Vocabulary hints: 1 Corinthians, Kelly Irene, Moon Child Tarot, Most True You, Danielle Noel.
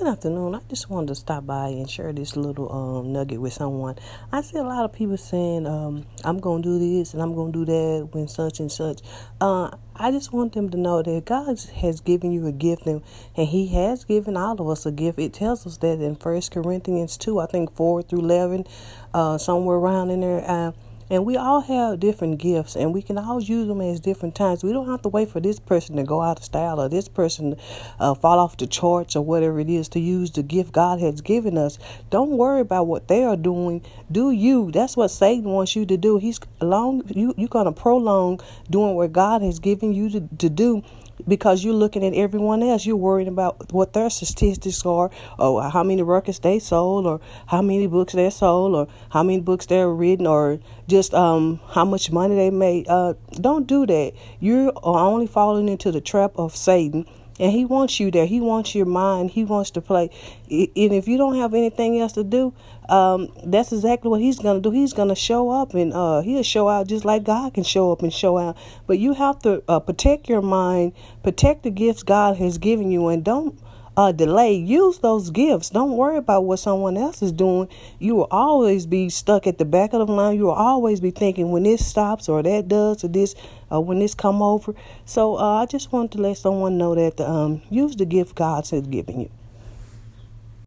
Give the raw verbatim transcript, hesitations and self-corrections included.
Good afternoon. I just wanted to stop by and share this little um, nugget with someone. I see a lot of people saying, um, I'm going to do this and I'm going to do that when such and such. Uh, I just want them to know that God has given you a gift, and, and he has given all of us a gift. It tells us that in First Corinthians two, I think four through eleven, uh, somewhere around in there. Uh, And we all have different gifts, and we can all use them at different times. We don't have to wait for this person to go out of style or this person to uh, fall off the charts or whatever it is to use the gift God has given us. Don't worry about what they are doing. Do you. That's what Satan wants you to do. He's long, you, you're going to prolong doing what God has given you to, to do. Because you're looking at everyone else, you're worried about what their statistics are, or how many records they sold, or how many books they sold, or how many books they're written, or just um how much money they made. Uh, don't do that. You are only falling into the trap of Satan, and he wants you there. He wants your mind. He wants to play. And if you don't have anything else to do, um, that's exactly what he's gonna do. He's gonna show up, and uh, he'll show out just like God can show up and show out. But you have to uh, protect your mind. Protect the gifts God has given you, and don't uh, delay. Use those gifts. Don't worry about what someone else is doing. You will always be stuck at the back of the line. You will always be thinking when this stops or that does or this uh, when this come over. So uh, I just wanted to let someone know that um, use the gift God has given you.